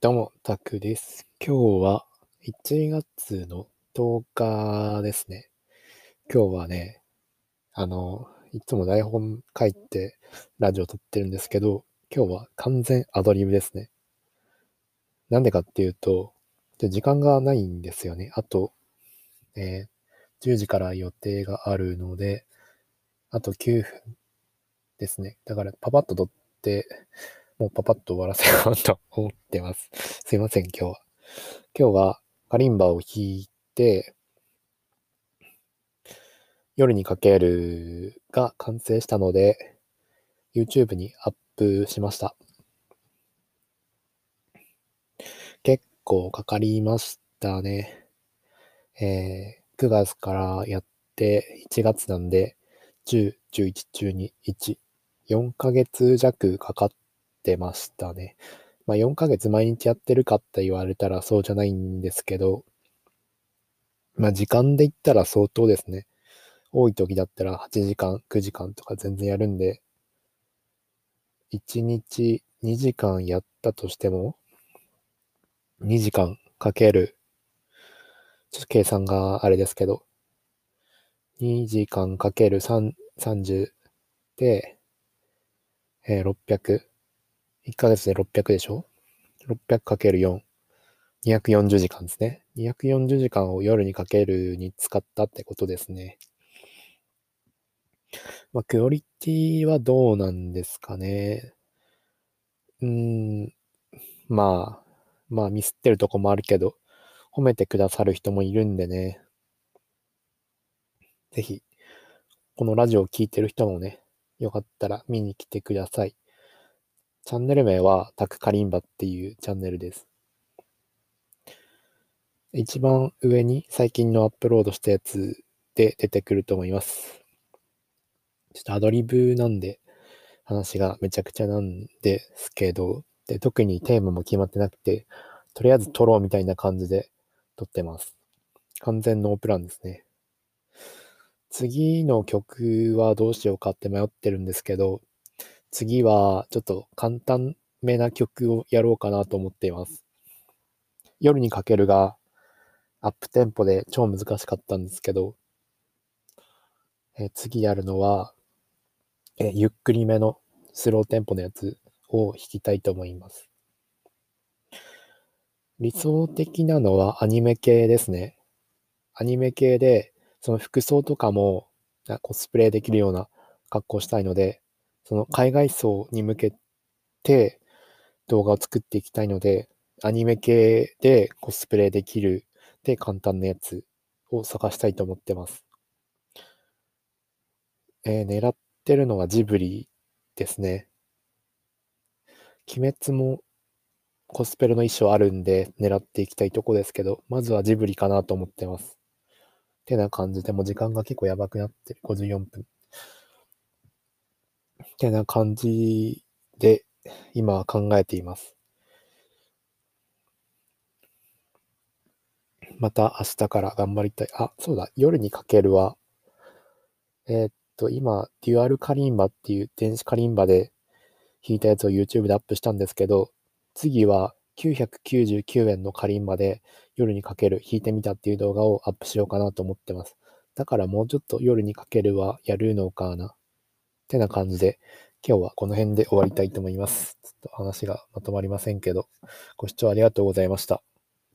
どうも、タクです。今日は1月の10日ですね。今日はね、いつも台本書いてラジオ撮ってるんですけど、今日は完全アドリブですね。なんでかっていうと、時間がないんですよね。あと、10時から予定があるので、あと9分ですね。だからパパッと撮って、もうパパッと終わらせようと思ってます。すいません、今日は。今日はカリンバを弾いて、夜にかけるが完成したので、YouTube にアップしました。結構かかりましたね。9月からやって1月なんで、10、11、12、1、4ヶ月弱かかってましたね。まあ、4ヶ月毎日やってるかって言われたらそうじゃないんですけど、まあ、時間で言ったら相当ですね。多い時だったら8時間、9時間とか全然やるんで、1日2時間やったとしても、2時間かける、ちょっと計算があれですけど、2時間かける3、30で、600、1ヶ月で600でしょ ?600×4。240時間ですね。240時間を夜にかけるに使ったってことですね。まあ、クオリティはどうなんですかね。まあミスってるとこもあるけど、褒めてくださる人もいるんでね。ぜひ、このラジオを聞いてる人もね、よかったら見に来てください。チャンネル名はタクカリンバっていうチャンネルです。一番上に最近のアップロードしたやつで出てくると思います。ちょっとアドリブなんで話がめちゃくちゃなんですけど、で特にテーマも決まってなくて、とりあえず撮ろうみたいな感じで撮ってます。完全ノープランですね。次の曲はどうしようかって迷ってるんですけど、次はちょっと簡単めな曲をやろうかなと思っています。夜にかけるがアップテンポで超難しかったんですけど、次やるのは、ゆっくりめのスローテンポのやつを弾きたいと思います。理想的なのはアニメ系ですね。アニメ系でその服装とかもコスプレできるような格好したいので、その海外層に向けて動画を作っていきたいので、アニメ系でコスプレできるで簡単なやつを探したいと思ってます。狙ってるのはジブリですね。鬼滅もコスプレの衣装あるんで狙っていきたいとこですけど、まずはジブリかなと思ってます。ってな感じで、もう時間が結構やばくなってる。54分。ってな感じで今は考えています。また明日から頑張りたい。あ、そうだ。夜にかけるは、今、デュアルカリンバっていう電子カリンバで弾いたやつを YouTube でアップしたんですけど、次は999円のカリンバで夜にかける弾いてみたっていう動画をアップしようかなと思ってます。だからもうちょっと夜にかけるはやるのかな。ってな感じで、今日はこの辺で終わりたいと思います。ちょっと話がまとまりませんけど、ご視聴ありがとうございました。